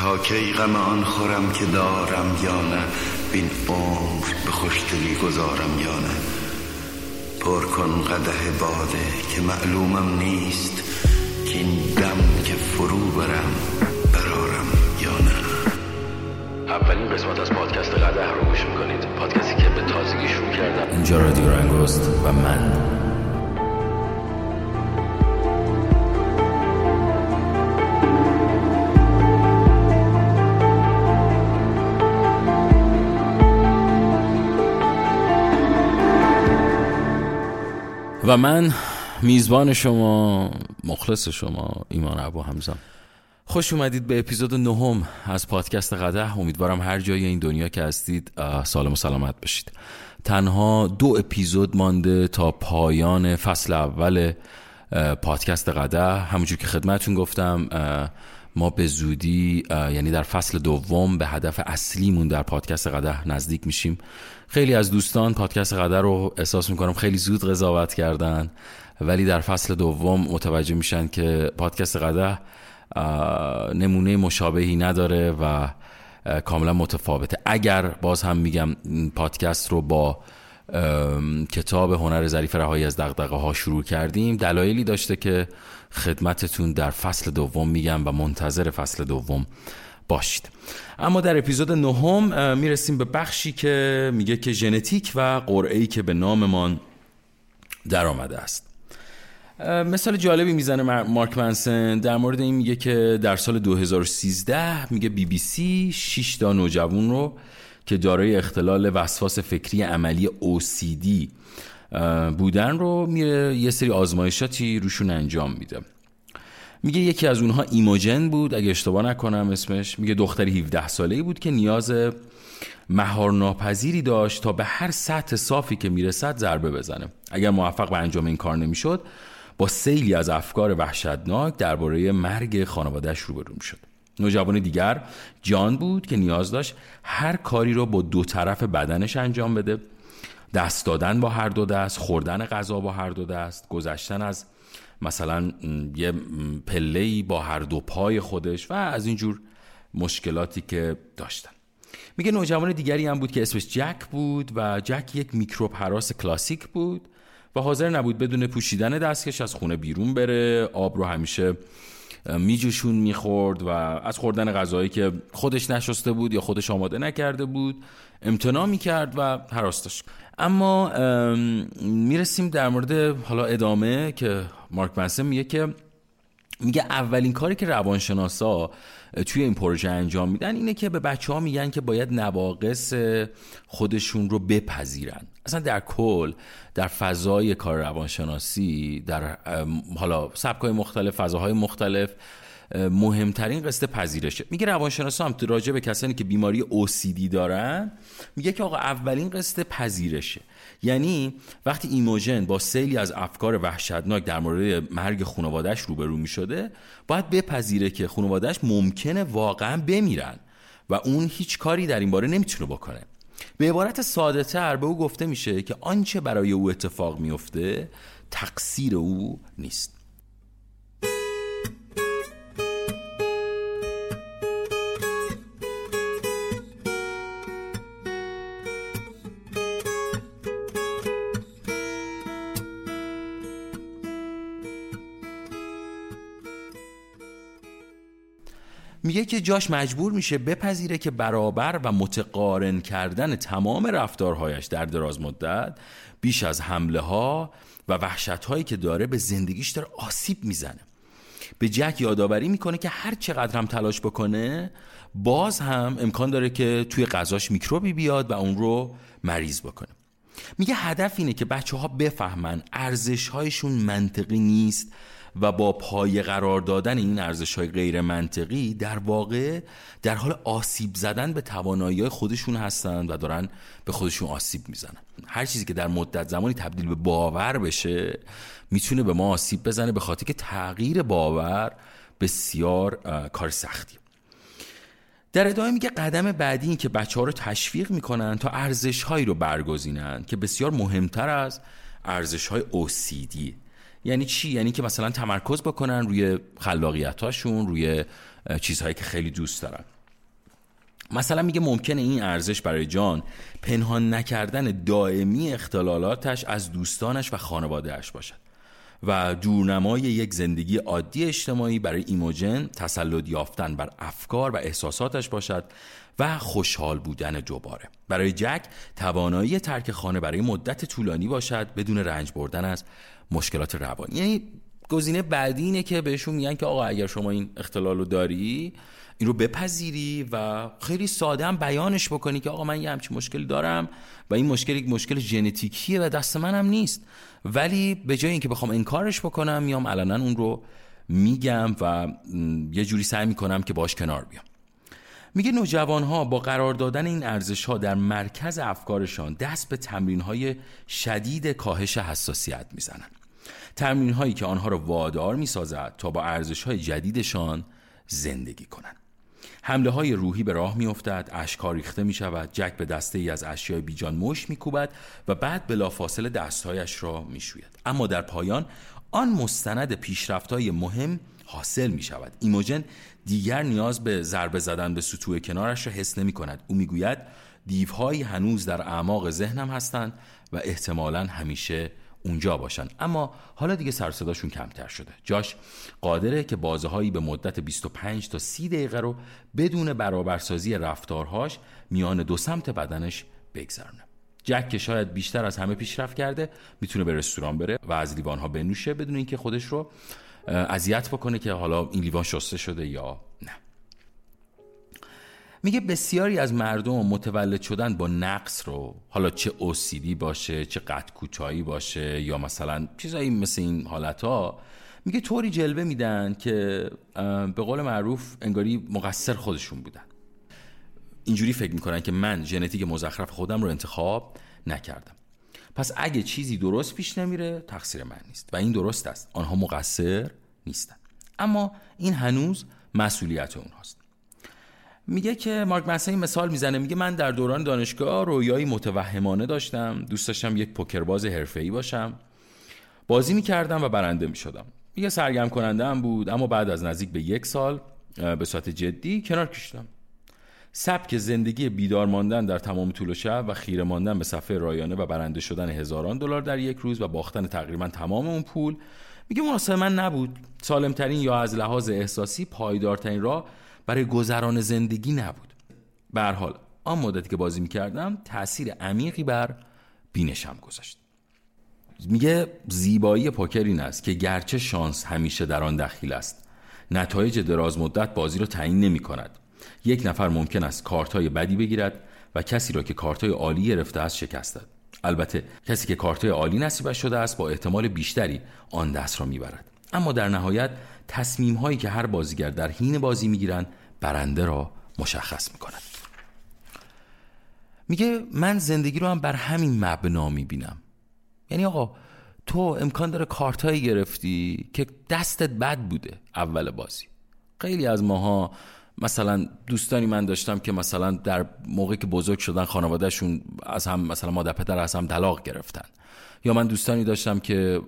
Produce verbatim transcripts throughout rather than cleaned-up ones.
تا کی غم آن خورم که دارم یا نه، بین عمر به خوشدلی گذارم یا نه. پر کن قدح باده که معلومم نیست که این دم که فرو برم برارم یا نه. اولین قسمت از پادکست قدح رو گوش میکنید، پادکستی که به تازگی شروع کردم. اینجا رادیو رنگوست و من و من میزبان شما، مخلص شما، ایمان ابوحمزه. خوش اومدید به اپیزود نهم از پادکست قدح. امیدوارم هر جای این دنیا که هستید سالم و سلامت باشید. تنها دو اپیزود مانده تا پایان فصل اول پادکست قدح. همونجور که خدمتون گفتم، ما به زودی یعنی در فصل دوم به هدف اصلیمون در پادکست قدح نزدیک میشیم. خیلی از دوستان پادکست قدح رو احساس میکنم خیلی زود قضاوت کردن، ولی در فصل دوم متوجه میشن که پادکست قدح نمونه مشابهی نداره و کاملا متفاوته. اگر باز هم میگم پادکست رو با کتاب هنر ظریف رهایی از دغدغه‌ها شروع کردیم، دلایلی داشته که خدمتتون در فصل دوم میگم و منتظر فصل دوم باشید. اما در اپیزود نهم میرسیم به بخشی که میگه که ژنتیک و قرعه‌ای که به ناممان در آمده است. مثال جالبی میزنه مارک منسن در مورد این، میگه که در سال دو هزار و سیزده میگه بی بی سی شش تا نوجوان رو که دارای اختلال وسواس فکری عملی او سی دی بودن رو میره یه سری آزمایشاتی روشون انجام میده. میگه یکی از اونها ایموجن بود، اگه اشتباه نکنم اسمش. میگه دختری هفده ساله‌ای بود که نیاز مهار ناپذیری داشت تا به هر سطح صافی که میرسد ضربه بزنه. اگر موفق به انجام این کار نمیشد، با سیلی از افکار وحشتناک درباره مرگ خانواده‌اش روبرو میشد. نوجوان دیگر جان بود که نیاز داشت هر کاری رو با دو طرف بدنش انجام بده: دست دادن با هر دو دست، خوردن غذا با هر دو دست، گذشتن از مثلا یه پله‌ای با هر دو پای خودش و از اینجور مشکلاتی که داشتن. میگه نوجوان دیگری هم بود که اسمش جک بود و جک یک میکروب هراس کلاسیک بود و حاضر نبود بدون پوشیدن دستکش از خونه بیرون بره. آب رو همیشه میجوشون میخورد و از خوردن غذایی که خودش نشسته بود یا خودش آماده نکرده بود امتناع میکرد و هراس داشت. اما میرسیم در مورد حالا ادامه که مارک منسن میگه که میگه اولین کاری که روانشناسا توی این پروژه انجام میدن اینه که به بچه ها میگن که باید نواقص خودشون رو بپذیرن. اصلا در کل در فضای کار روانشناسی، در حالا سبک‌های مختلف، فضاهای مختلف، مهمترین قصه پذیرشه. میگه روانشناسا هم راجع به کسانی که بیماری او سی دی دارن میگه که آقا اولین قصه پذیرشه. یعنی وقتی ایموجن با سیلی از افکار وحشتناک در مورد مرگ خانواده‌اش روبرو می‌شده، باید بپذیره که خانواده‌اش ممکنه واقعاً بمیرن و اون هیچ کاری در این باره نمیتونه بکنه. به عبارت ساده‌تر به او گفته میشه که آنچه برای او اتفاق میفته تقصیر او نیست. میگه که جاش مجبور میشه بپذیره که برابر و متقارن کردن تمام رفتارهایش در دراز مدت بیش از حمله ها و وحشت هایی که داره به زندگیش داره آسیب میزنه. به جک یادآوری میکنه که هر چقدر هم تلاش بکنه باز هم امکان داره که توی غذاش میکروبی بیاد و اون رو مریض بکنه. میگه هدف اینه که بچه ها بفهمن ارزش هایشون منطقی نیست و با پای قرار دادن این ارزش‌های غیر منطقی در واقع در حال آسیب زدن به توانایی‌های خودشون هستند و دارن به خودشون آسیب میزنن. هر چیزی که در مدت زمانی تبدیل به باور بشه میتونه به ما آسیب بزنه، به خاطر که تغییر باور بسیار کار سختی. در ادامه میگه قدم بعدی این که بچه‌ها رو تشویق میکنن تا ارزش‌هایی رو برگزینن که بسیار مهمتر از ارزش‌های او سی دی. یعنی چی؟ یعنی که مثلا تمرکز بکنن روی خلاقیتاشون، روی چیزهایی که خیلی دوست دارن. مثلا میگه ممکنه این ارزش برای جان پنهان نکردن دائمی اختلالاتش از دوستانش و خانوادهش باشد و دورنمای یک زندگی عادی اجتماعی برای ایموجن تسلط یافتن بر افکار و احساساتش باشد و خوشحال بودن دوباره. برای جک توانایی ترک خانه برای مدت طولانی باشد بدون رنج بردن از مشکلات روانی. یعنی گزینه بعدی اینه که بهشون میگن که آقا اگر شما این اختلال رو داری، این رو بپذیری و خیلی ساده هم بیانش بکنی که آقا من یه همچین مشکل دارم و این مشکل یک مشکل ژنتیکیه و دست منم نیست، ولی به جای اینکه بخوام انکارش بکنم میام علنا اون رو میگم و یه جوری سعی میکنم که باش کنار بیام. میگه نوجوانها با قرار دادن این ارزش‌ها در مرکز افکارشان دست به تمرین‌های شدید کاهش حساسیت میزنند، تمرین‌هایی که آنها را وادار می‌سازد تا با ارزش‌های جدیدشان زندگی کنند. حمله های روحی به راه می افتد، اشک‌ها ریخته می شود، جک به دسته ای از اشیای بیجان مشت می کوبد و بعد بلافاصله دستهایش را می شوید. اما در پایان آن مستند پیشرفت های مهم حاصل می شود. ایموجن دیگر نیاز به ضربه زدن به سطوح کنارش را حس نمی کند. او می گوید دیوهایی هنوز در اعماق ذهنم هستند و احتمالاً همیشه اونجا باشن، اما حالا دیگه سر صداشون کمتر شده. جاش قادره که بازه‌هایی به مدت بیست و پنج تا سی دقیقه رو بدون برابرسازی رفتارهاش میان دو سمت بدنش بگذرونه. جک که شاید بیشتر از همه پیشرفت کرده، میتونه به رستوران بره و از لیوان‌ها بنوشه بدون اینکه خودش رو اذیت بکنه که حالا این لیوان شسته شده یا نه. میگه بسیاری از مردم متولد شدن با نقص رو، حالا چه او سی دی باشه، چه قد کوتاهی باشه یا مثلا چیزایی مثل این حالتها، میگه طوری جلوه میدن که به قول معروف انگاری مقصر خودشون بودن. اینجوری فکر میکنن که من ژنتیک مزخرف خودم رو انتخاب نکردم، پس اگه چیزی درست پیش نمیره تقصیر من نیست و این درست است، آنها مقصر نیستن، اما این هنوز مسئولیت اونهاست. میگه که مارک منسن مثال میزنه، میگه من در دوران دانشگاه رویایی متوهمانه داشتم، دوست داشتم یک پوکرباز حرفه‌ای باشم، بازی میکردم و برنده میشدم. میگه سرگرم کننده هم بود، اما بعد از نزدیک به یک سال به صورت جدی کنار کشیدم. سبک زندگی بیدار ماندن در تمام طول شب و خیره ماندن به صفحه رایانه و برنده شدن هزاران دلار در یک روز و باختن تقریبا تمام اون پول، میگه مناسب من نبود. سالمترین یا از لحاظ احساسی پایدارترین راه برای گذران زندگی نبود. به هر حال آن مدتی که بازی می‌کردم تأثیر عمیقی بر بینشم گذاشت. میگه زیبایی پوکر این است که گرچه شانس همیشه در آن دخیل است، نتایج دراز مدت بازی را تعیین نمی‌کند. یک نفر ممکن است کارت‌های بدی بگیرد و کسی را که کارت‌های عالی گرفته است شکستد. البته کسی که کارت‌های عالی نصیبش شده است با احتمال بیشتری آن دست را می‌برد. اما در نهایت تصمیم‌هایی که هر بازیگر در حین بازی می‌گیرند برنده را مشخص می‌کند. میگه من زندگی رو هم بر همین مبنا می‌بینم. یعنی آقا تو امکان داره کارتایی گرفتی که دستت بد بوده اول بازی. خیلی از ماها، مثلا دوستانی من داشتم که مثلا در موقعی که بزرگ شدن خانوادهشون از هم، مثلا مادر پدر از هم طلاق گرفتن، یا من دوستانی داشتم که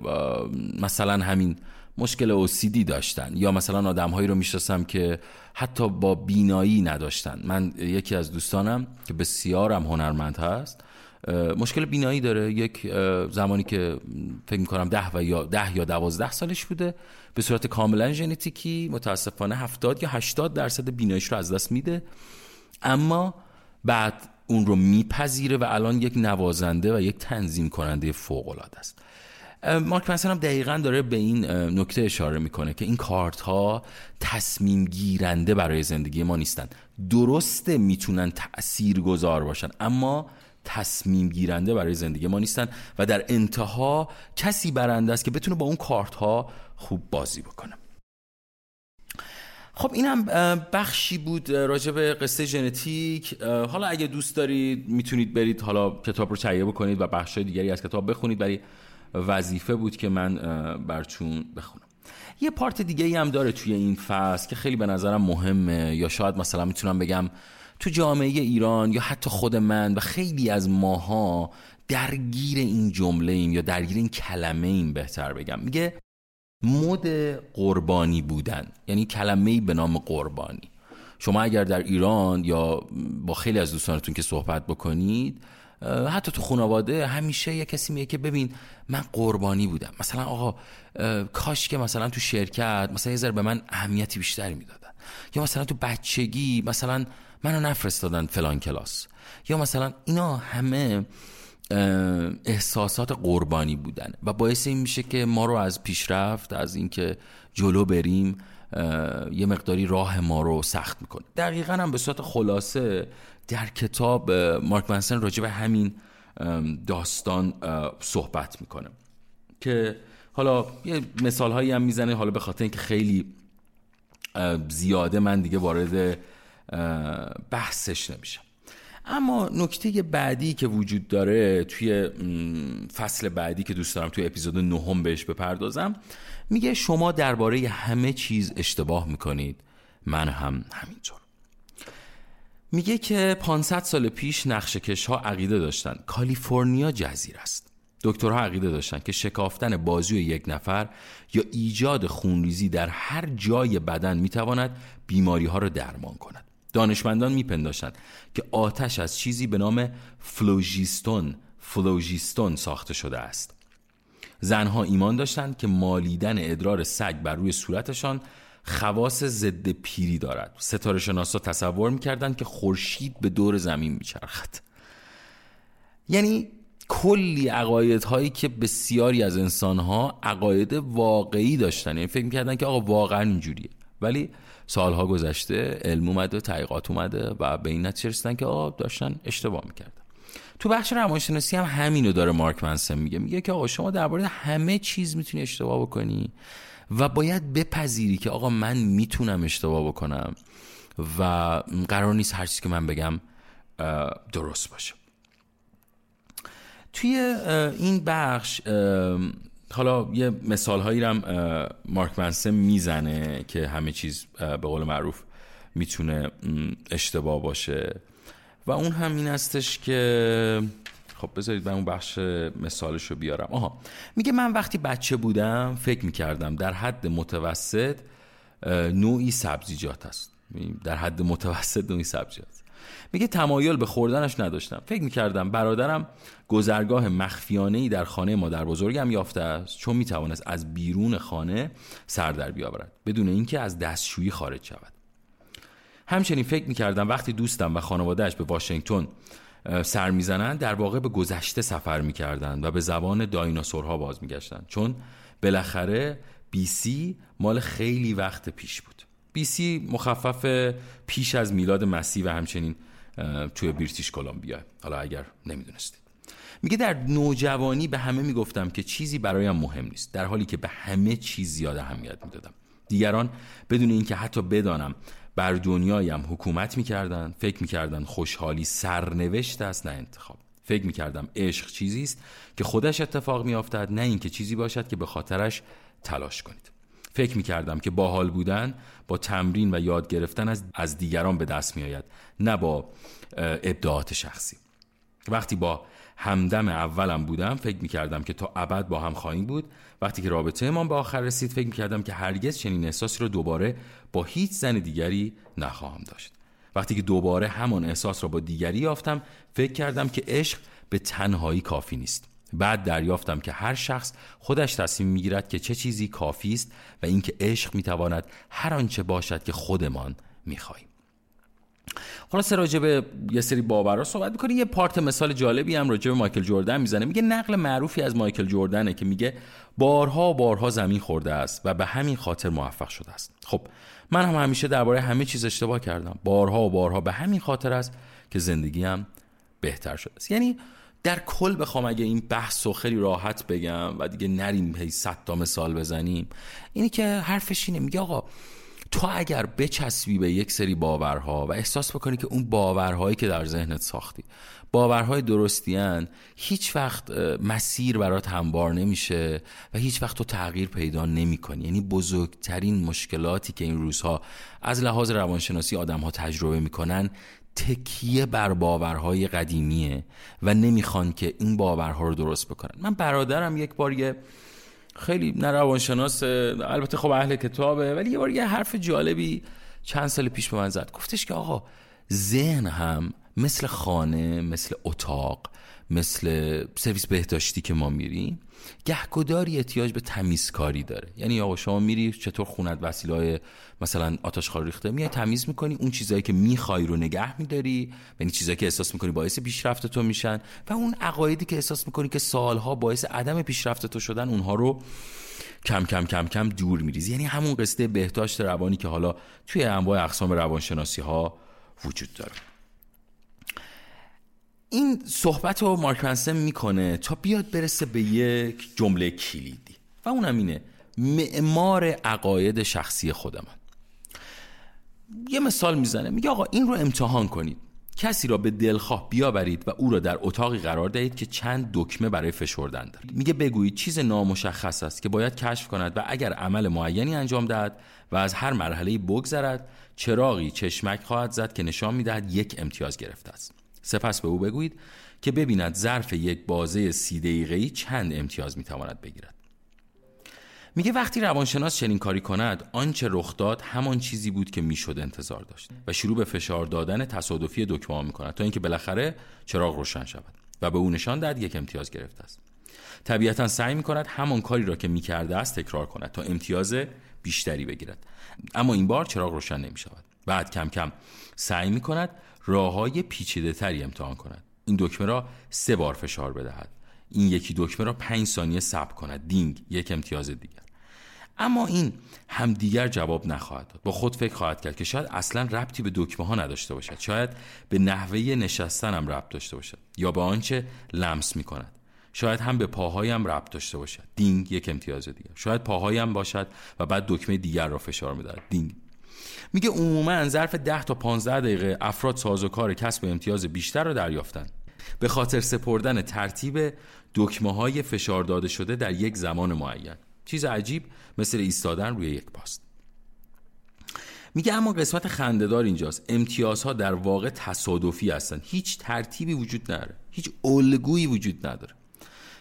مثلا همین مشکل او سی دی داشتن، یا مثلا آدم‌هایی رو می‌شناسم که حتی با بینایی نداشتن. من یکی از دوستانم که بسیارم هنرمند هست مشکل بینایی داره. یک زمانی که فکر می‌کنم ده و یا ده یا دوازده سالش بوده، به صورت کاملا ژنتیکی متأسفانه هفتاد یا هشتاد درصد بیناییش رو از دست میده، اما بعد اون رو میپذیره و الان یک نوازنده و یک تنظیم کننده فوق‌العاده است. مارک منسن هم دقیقاً داره به این نکته اشاره میکنه که این کارت‌ها تصمیم گیرنده برای زندگی ما نیستن. درسته میتونن تأثیر گذار باشن، اما تصمیم گیرنده برای زندگی ما نیستن و در انتها کسی برنده است که بتونه با اون کارت‌ها خوب بازی بکنه. خب این هم بخشی بود راجع به قصه ژنتیک. حالا اگه دوست دارید میتونید برید حالا کتاب رو تهیه بکنید و بخش‌های دیگری از کتاب بخونید، برای وظیفه بود که من براتون بخونم. یه پارت دیگه ای هم داره توی این فصل که خیلی به نظرم مهمه، یا شاید مثلا میتونم بگم تو جامعه ایران یا حتی خود من و خیلی از ماها درگیر این جمله ایم یا درگیر این کلمه ایم، بهتر بگم. میگه مد قربانی بودن، یعنی کلمه‌ای به نام قربانی. شما اگر در ایران یا با خیلی از دوستانتون که صحبت بکنید، حتی تو خانواده، همیشه یه کسی میگه که ببین من قربانی بودم. مثلا آقا کاش که مثلا تو شرکت مثلا یه ذره به من اهمیتی بیشتری میدادن، یا مثلا تو بچگی مثلا منو نفرستادن فلان کلاس، یا مثلا اینا همه احساسات قربانی بودن و باعث این میشه که ما رو از پیشرفت، از اینکه جلو بریم، یه مقداری راه ما رو سخت میکنه. دقیقاً هم به صورت خلاصه در کتاب مارک منسن راجع به همین داستان صحبت میکنه که حالا یه مثال هایی هم میزنه، حالا به خاطر اینکه خیلی زیاده من دیگه وارد بحثش نمیشم. اما نکته بعدی که وجود داره توی فصل بعدی که دوست دارم توی اپیزود نهم بهش بپردازم، میگه شما درباره همه چیز اشتباه میکنید، من هم همینطور. میگه که پانصد سال پیش نقشه‌کش‌ها عقیده داشتن کالیفرنیا جزیره است. دکترها عقیده داشتن که شکافتن بازوی یک نفر یا ایجاد خونریزی در هر جای بدن میتواند بیماری‌ها را درمان کند. دانشمندان میپنداشتند که آتش از چیزی به نام فلوژیستون فلوژیستون ساخته شده است. زنها ایمان داشتند که مالیدن ادرار سگ بر روی صورتشان خواص ضد پیری دارد. ستاره شناسا تصور میکردند که خورشید به دور زمین میچرخد. یعنی کلی عقاید هایی که بسیاری از انسان ها عقاید واقعی داشتن، یعنی فکر میکردن که آقا واقعا اینجوریه، ولی سالها گذشته علم اومده، تحقیقات اومده و به این نتیجه رسیدن که آقا داشتن اشتباه میکردن. تو بخش روانشناسی هم همینو داره مارک منسن میگه، میگه که آقا شما درباره همه چیز میتونی اشتباه بکنی و باید بپذیری که آقا من میتونم اشتباه بکنم و قرار نیست هر چیزی که من بگم درست باشه. توی این بخش حالا یه مثال هایی رو هم مارک منسن میزنه که همه چیز به قول معروف میتونه اشتباه باشه و اون هم این استش که خب بذارید من اون بخش مثالش رو بیارم. آها، میگه من وقتی بچه بودم فکر میکردم در حد متوسط نوعی سبزیجات است. در حد متوسط نوعی سبزیجات. میگه تمایل به خوردنش نداشتم. فکر میکردم برادرم گذرگاه مخفیانه‌ای در خانه مادر بزرگم یافته است، چون میتوانست از بیرون خانه سر در بیاورد بدون اینکه از دستشویی خارج شود. همچنین فکر میکردم وقتی دوستم و خانوادهش به واشنگتن سر میزنند، در واقع به گذشته سفر میکردند و به زبان دایناسورها باز میگشتند، چون بالاخره بی سی مال خیلی وقت پیش بود. بی سی مخفف پیش از میلاد مسیح و همچنین توی بریتیش کلمبیا، حالا اگر نمیدونستید. میگه در نوجوانی به همه میگفتم که چیزی برایم مهم نیست، در حالی که به همه چیز زیاد اهمیت میدادم. دیگران بدون اینکه حتی بدانم بر دنیایم حکومت میکردن. فکر میکردن خوشحالی سرنوشت است نه انتخاب. فکر میکردم عشق چیزی است که خودش اتفاق میافتد، نه اینکه چیزی باشد که به خاطرش تلاش کنید. فکر میکردم که باحال بودن با تمرین و یاد گرفتن از از دیگران به دست میآید، نه با ابداعات شخصی. وقتی با همدم اولم بودم فکر میکردم که تا ابد با هم خواهیم بود. وقتی که رابطه ما به آخر رسید فکر میکردم که هرگز چنین احساسی رو دوباره با هیچ زن دیگری نخواهم داشت. وقتی که دوباره همان احساس را با دیگری یافتم فکر کردم که عشق به تنهایی کافی نیست. بعد دریافتم که هر شخص خودش تصمیم میگیرد که چه چیزی کافی است و اینکه عشق میتواند هر آنچه باشد که خودمان میخواهیم. خلاصه راجع به یه سری باورها صحبت می‌کنه. یه پارت مثال جالبی هم راجع به مایکل جردن میزنه. میگه نقل معروفی از مایکل جردنه که میگه بارها بارها زمین خورده است و به همین خاطر موفق شده است. خب من هم همیشه درباره همه چیز اشتباه کردم، بارها بارها به همین خاطر است که زندگیم بهتر شده است. یعنی در کل بخوام اگه این بحث رو خیلی راحت بگم و دیگه نریم هی صد تا مثال بزنیم، اینی که حرفش اینه، میگه آقا تو اگر بچسبی به یک سری باورها و احساس بکنی که اون باورهایی که در ذهنت ساختی باورهای درستیان، هیچ وقت مسیر برات هموار نمیشه و هیچ وقت تو تغییر پیدا نمیکنی. یعنی بزرگترین مشکلاتی که این روزها از لحاظ روانشناسی آدمها تجربه میکنن تکیه بر باورهای قدیمیه و نمیخوان که این باورها رو درست بکنن. من برادرم یک بار یه خیلی نه روانشناس، البته خب اهل کتابه، ولی یه بار یه حرف جالبی چند سال پیش به من زد. گفتش که آقا ذهن هم مثل خانه، مثل اتاق، مثل سرویس بهداشتی که ما میریم، گهگداری احتیاج به تمیزکاری داره. یعنی آقا شما میری چطور خونت وسیله‌های مثلا آتشخوار ریخته، میای تمیز میکنی، اون چیزایی که میخوای رو نگه میداری، یعنی چیزایی که احساس میکنی باعث پیشرفت تو میشن، و اون عقایدی که احساس میکنی که سالها باعث عدم پیشرفت تو شدن، اونها رو کم کم کم کم دور میریزی. یعنی همون قصه بهداشت روانی که حالا توی انواع اقسام روانشناسی‌ها وجود داره. این صحبت رو مارک منسن میکنه تا بیاد برسه به یک جمله کلیدی، و اونم اینه: معمار عقاید شخصی خود من. یه مثال میزنه، میگه آقا این رو امتحان کنید، کسی را به دلخواه بیاورید و او را در اتاقی قرار دهید که چند دکمه برای فشردن دارد. میگه بگویید چیز نامشخص است که باید کشف کند، و اگر عمل معینی انجام دهد و از هر مرحله‌ای بگذرد، چراغی چشمک خواهد زد که نشان میدهد یک امتیاز گرفته است. سپس به او بگویید که ببیند ظرف یک بازه سی دقیقه‌ای چند امتیاز میتواند بگیرد. میگه وقتی روانشناس چنین کاری کند، آنچه رخ داد همان چیزی بود که میشد انتظار داشت، و شروع به فشار دادن تصادفی دکمه‌ها میکند تا اینکه بالاخره چراغ روشن شود و به او نشان دهد یک امتیاز گرفته است. طبیعتا سعی میکند همان کاری را که میکرده است تکرار کند تا امتیاز بیشتری بگیرد، اما این بار چراغ روشن نمیشود. بعد کم کم سعی میکند راه‌های پیچیده‌تری امتحان کند. این دکمه را سه بار فشار بدهد، این یکی دکمه را پنج ثانیه صبر کند، دینگ، یک امتیاز دیگر. اما این هم دیگر جواب نخواهد داد. با خود فکر خواهد کرد که شاید اصلا ربطی به دکمه ها نداشته باشد، شاید به نحوه نشستن هم ربط داشته باشد، یا به آنچه لمس میکند. شاید هم به پاهایم ربط داشته باشد، دینگ، یک امتیاز دیگر. شاید پاهایم باشد و بعد دکمه دیگر را فشار می‌دهد، دینگ. میگه عموما ظرف ده تا پانزده دقیقه افراد سازوکار کسب امتیاز بیشتر را دریافتند به خاطر سپردن ترتیب دکمه‌های فشار داده شده در یک زمان معین. چیز عجیب مثل ایستادن روی یک پاست. میگه اما قسمت خنده‌دار اینجاست، امتیازها در واقع تصادفی هستند، هیچ ترتیبی وجود نداره، هیچ الگویی وجود نداره.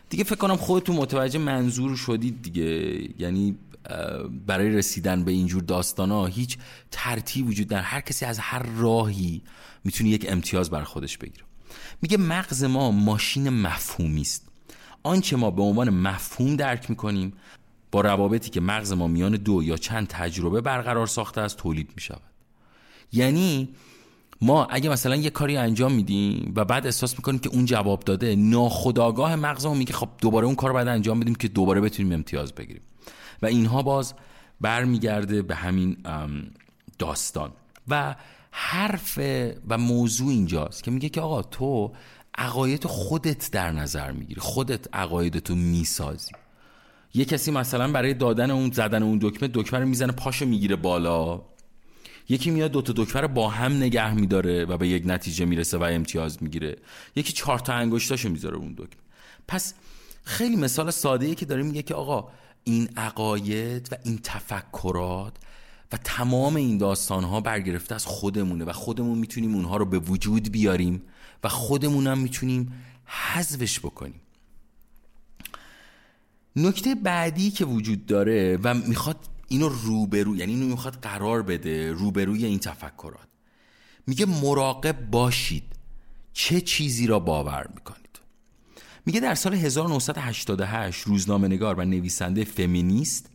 دیگه فکر کنم خودتون متوجه منظور شدید دیگه. یعنی برای رسیدن به اینجور داستانا هیچ ترتیب وجود نداره، هر کسی از هر راهی میتونه یک امتیاز بر خودش بگیره. میگه مغز ما ماشین مفهومی است. آنچه ما به عنوان مفهوم درک میکنیم با روابطی که مغز ما میان دو یا چند تجربه برقرار ساخته است تولید میشود. یعنی ما اگه مثلا یه کاری انجام میدیم و بعد احساس میکنیم که اون جواب داده، ناخودآگاه مغزمون میگه خب دوباره اون کارو بعد انجام بدیم که دوباره بتونیم امتیاز بگیریم، و اینها باز برمیگرده به همین داستان. و حرف و موضوع اینجاست که میگه که آقا تو عقاید خودت در نظر میگیری، خودت عقایدتو میسازی. یه کسی مثلا برای دادن اون زدن اون دکمه، دکمه رو میزنه پاشو میگیره بالا، یکی میاد دوتا دکمه رو با هم نگه میداره و به یک نتیجه میرسه و امتیاز میگیره، یکی چهار تا انگشتاشو میذاره اون دکمه. پس خیلی مثال ساده‌ای که داره میگه که آقا این عقاید و این تفکرات و تمام این داستانها برگرفته از خودمونه، و خودمون میتونیم اونها رو به وجود بیاریم و خودمونم میتونیم حذفش بکنیم. نکته بعدی که وجود داره و میخواد اینو روبرو، یعنی اینو میخواد قرار بده روبروی این تفکرات، میگه مراقب باشید چه چیزی را باور میکنید. میگه در سال هزار و نهصد و هشتاد و هشت روزنامه نگار و نویسنده فمینیست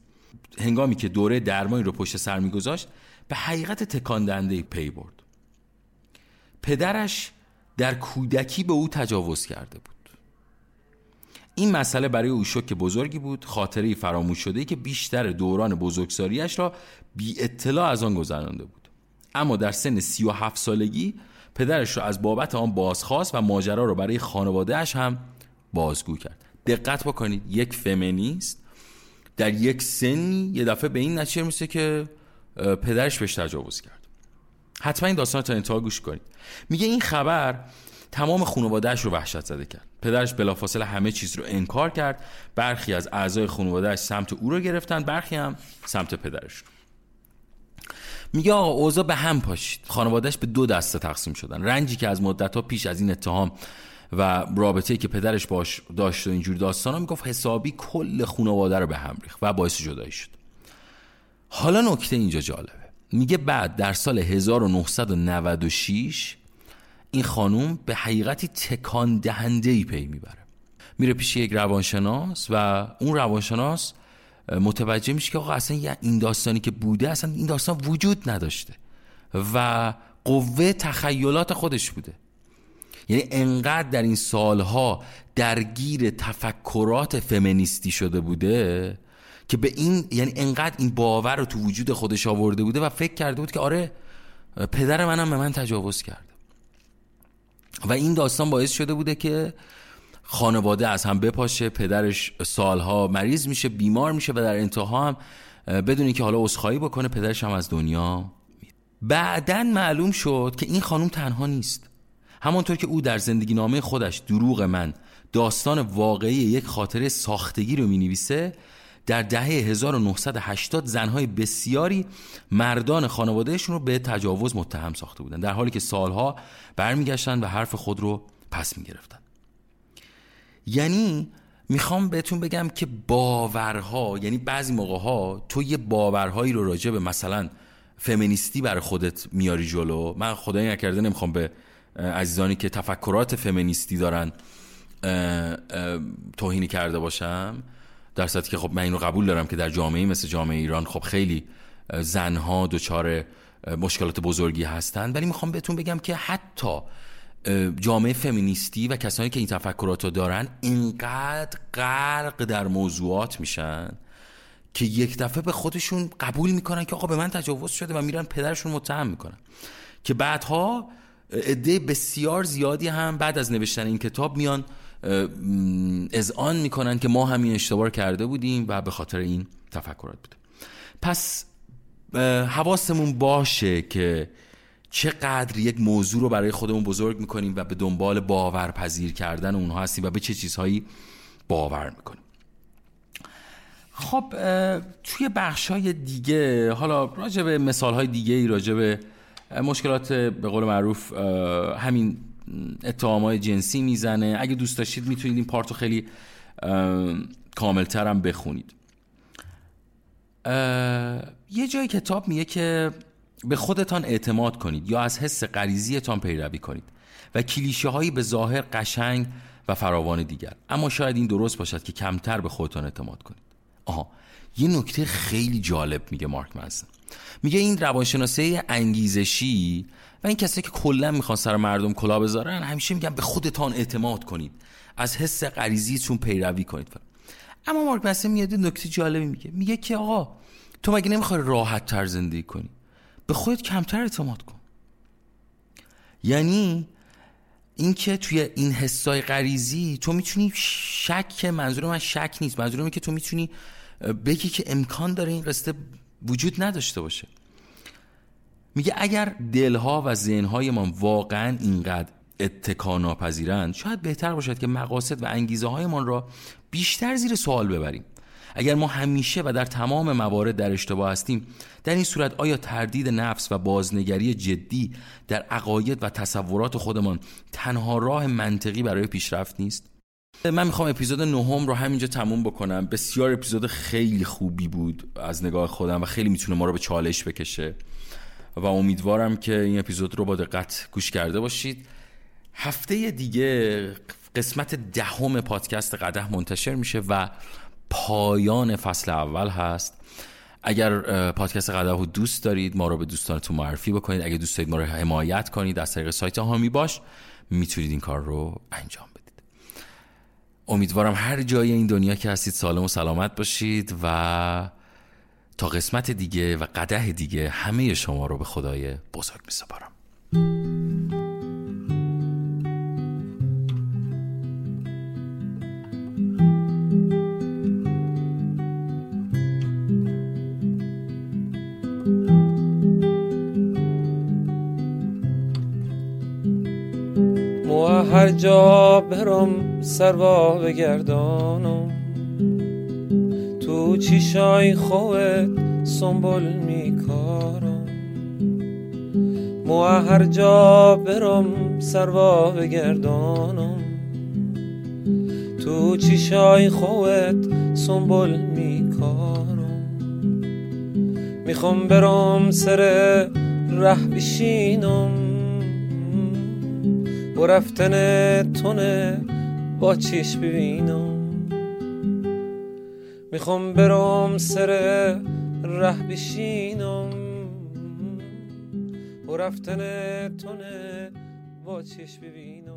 هنگامی که دوره درمانی رو پشت سر میگذاشت به حقیقت تکان دهنده پی برد. پدرش در کودکی به او تجاوز کرده بود. این مسئله برای او شوک بزرگی بود، خاطره‌ای فراموش شده‌ای که بیشتر دوران بزرگسالیش را بی اطلاع از آن گذرانده بود. اما در سن سی و هفت سالگی پدرش را از بابت آن بازخواست و ماجرا را برای خانواده‌اش هم بازگو کرد. دقت بکنید، یک فمینیست در یک سنی یه دفعه به این نتیجه میرسه که پدرش بهش تجاوز کرد. حتما این داستان تا انتها گوش کنید. میگه این خبر تمام خانواده‌اش رو وحشت زده کرد. پدرش بلافاصله همه چیز رو انکار کرد. برخی از اعضای خانواده‌اش سمت او رو گرفتن، برخی هم سمت پدرش رو. میگه آقا اوضاع به هم پاشید. خانوادهش به دو دسته تقسیم شدن. رنجی که از مدت‌ها پیش از این اتهام و رابطه‌ای که پدرش باش داشت و اینجور داستانا، میگفت حسابی کل خانواده رو به هم ریخت و باعث جدایی شد. حالا نکته اینجا جالبه. میگه بعد در سال هزار و نهصد و نود و شش این خانوم به حقیقتی تکان دهنده‌ای پی میبره. میره پیش یک روانشناس و اون روانشناس متوجه میشه که آقا اصلا این داستانی که بوده، اصلا این داستان وجود نداشته و قوه تخیلات خودش بوده. یعنی انقدر در این سالها درگیر تفکرات فمینیستی شده بوده که به این، یعنی انقدر این باور رو تو وجود خودش آورده بوده و فکر کرده بود که آره پدر منم به من تجاوز کرده و این داستان باعث شده بوده که خانواده از هم بپاشه. پدرش سالها مریض میشه، بیمار میشه و در انتها هم بدون اینکه حالا عذرخواهی بکنه پدرش هم از دنیا میره. بعداً معلوم شد که این خانم تنها نیست. همانطور که او در زندگی نامه خودش دروغ من، داستان واقعی یک خاطره ساختگی رو مینویسه، در دهه هزار و نهصد و هشتاد زنهای بسیاری مردان خانوادهشون رو به تجاوز متهم ساخته بودند، در حالی که سالها برمیگشتن و حرف خود رو پس میگرفتن. یعنی میخوام بهتون بگم که باورها، یعنی بعضی موقعها تو یه باورهایی رو راجع به مثلا فمینیستی برای خودت میاری جلو. من خدایی نکرده نمیخوام به عزیزانی که تفکرات فمینیستی دارن توهینی کرده باشم، در صورتی که خب من اینو قبول دارم که در جامعه مثل جامعه ایران خب خیلی زنها دچار مشکلات بزرگی هستن، ولی میخوام بهتون بگم که حتی جامعه فمینیستی و کسانی که این تفکرات رو دارن اینقدر غرق در موضوعات میشن که یک دفعه به خودشون قبول میکنن که آقا به من تجاوز شده و میرن پدرشون متهم میکنن، که بعدها عده بسیار زیادی هم بعد از نوشتن این کتاب میان اذعان میکنن که ما همین اشتباه کرده بودیم و به خاطر این تفکرات بوده. پس حواسمون باشه که چقدر یک موضوع رو برای خودمون بزرگ میکنیم و به دنبال باورپذیر کردن اونها هستیم و به چه چیزهایی باور میکنیم. خب توی بخش‌های دیگه، حالا راجع به مثال‌های دیگه‌ای، راجع به مشکلات به قول معروف همین اتهام‌های جنسی میزنه. اگه دوست داشتید میتونید این پارتو خیلی کامل‌تر هم بخونید. یه جای کتاب میگه که به خودتان اعتماد کنید یا از حس غریزی‌تان پیروی کنید و کلیشه‌هایی به ظاهر قشنگ و فراوان دیگر، اما شاید این درست باشد که کمتر به خودتان اعتماد کنید. آها، یه نکته خیلی جالب میگه مارک منسن. میگه این روانشناسی انگیزشی و این کسایی که کلا میخوان سر مردم کلا بذارن همیشه میگن به خودتان اعتماد کنید، از حس غریزی‌تون پیروی کنید. اما مارک منسن میاد نکته جالبی میگه. میگه که آقا تو مگه نمیخوای راحت‌تر زندگی کنی؟ به خودت کمتر اعتماد کن. یعنی اینکه توی این حسای غریزی تو میتونی شک، منظور من شک نیست، منظورم اینه که تو میتونی بگی که امکان داره این قصه وجود نداشته باشه. میگه اگر دلها و ذهنهای ما واقعا اینقدر اتکا ناپذیرند، شاید بهتر باشد که مقاصد و انگیزه های ما را بیشتر زیر سوال ببریم. اگر ما همیشه و در تمام موارد در اشتباه هستیم، در این صورت آیا تردید نفس و بازنگری جدی در عقاید و تصورات خودمان تنها راه منطقی برای پیشرفت نیست؟ من میخوام اپیزود نهم رو همینجا تموم بکنم. بسیار اپیزود خیلی خوبی بود از نگاه خودم و خیلی میتونه ما رو به چالش بکشه و امیدوارم که این اپیزود رو با دقت گوش کرده باشید. هفته دیگه قسمت دهم پادکست قدح منتشر میشه و پایان فصل اول هست. اگر پادکست قدح رو دوست دارید، ما رو به دوستانتون معرفی بکنید. اگر دوست دارید ما رو حمایت کنید، از طریق سایت هامی باش میتونید این کار رو انجام بدید. امیدوارم هر جای این دنیا که هستید سالم و سلامت باشید و تا قسمت دیگه و قدح دیگه، همه شما رو به خدای بزرگ میسپارم. هر جا برم سروا بگردانم، تو چیشای خوبت سنبول میکارم. موا هر جا برم سروا بگردانم، تو چشای خوت سنبول میکارم، میخوام برم سر ره بشینم، با رفتن تونه با چش ببینم، میخوام برم سر ره بشینم، با رفتن تونه با چش ببینم.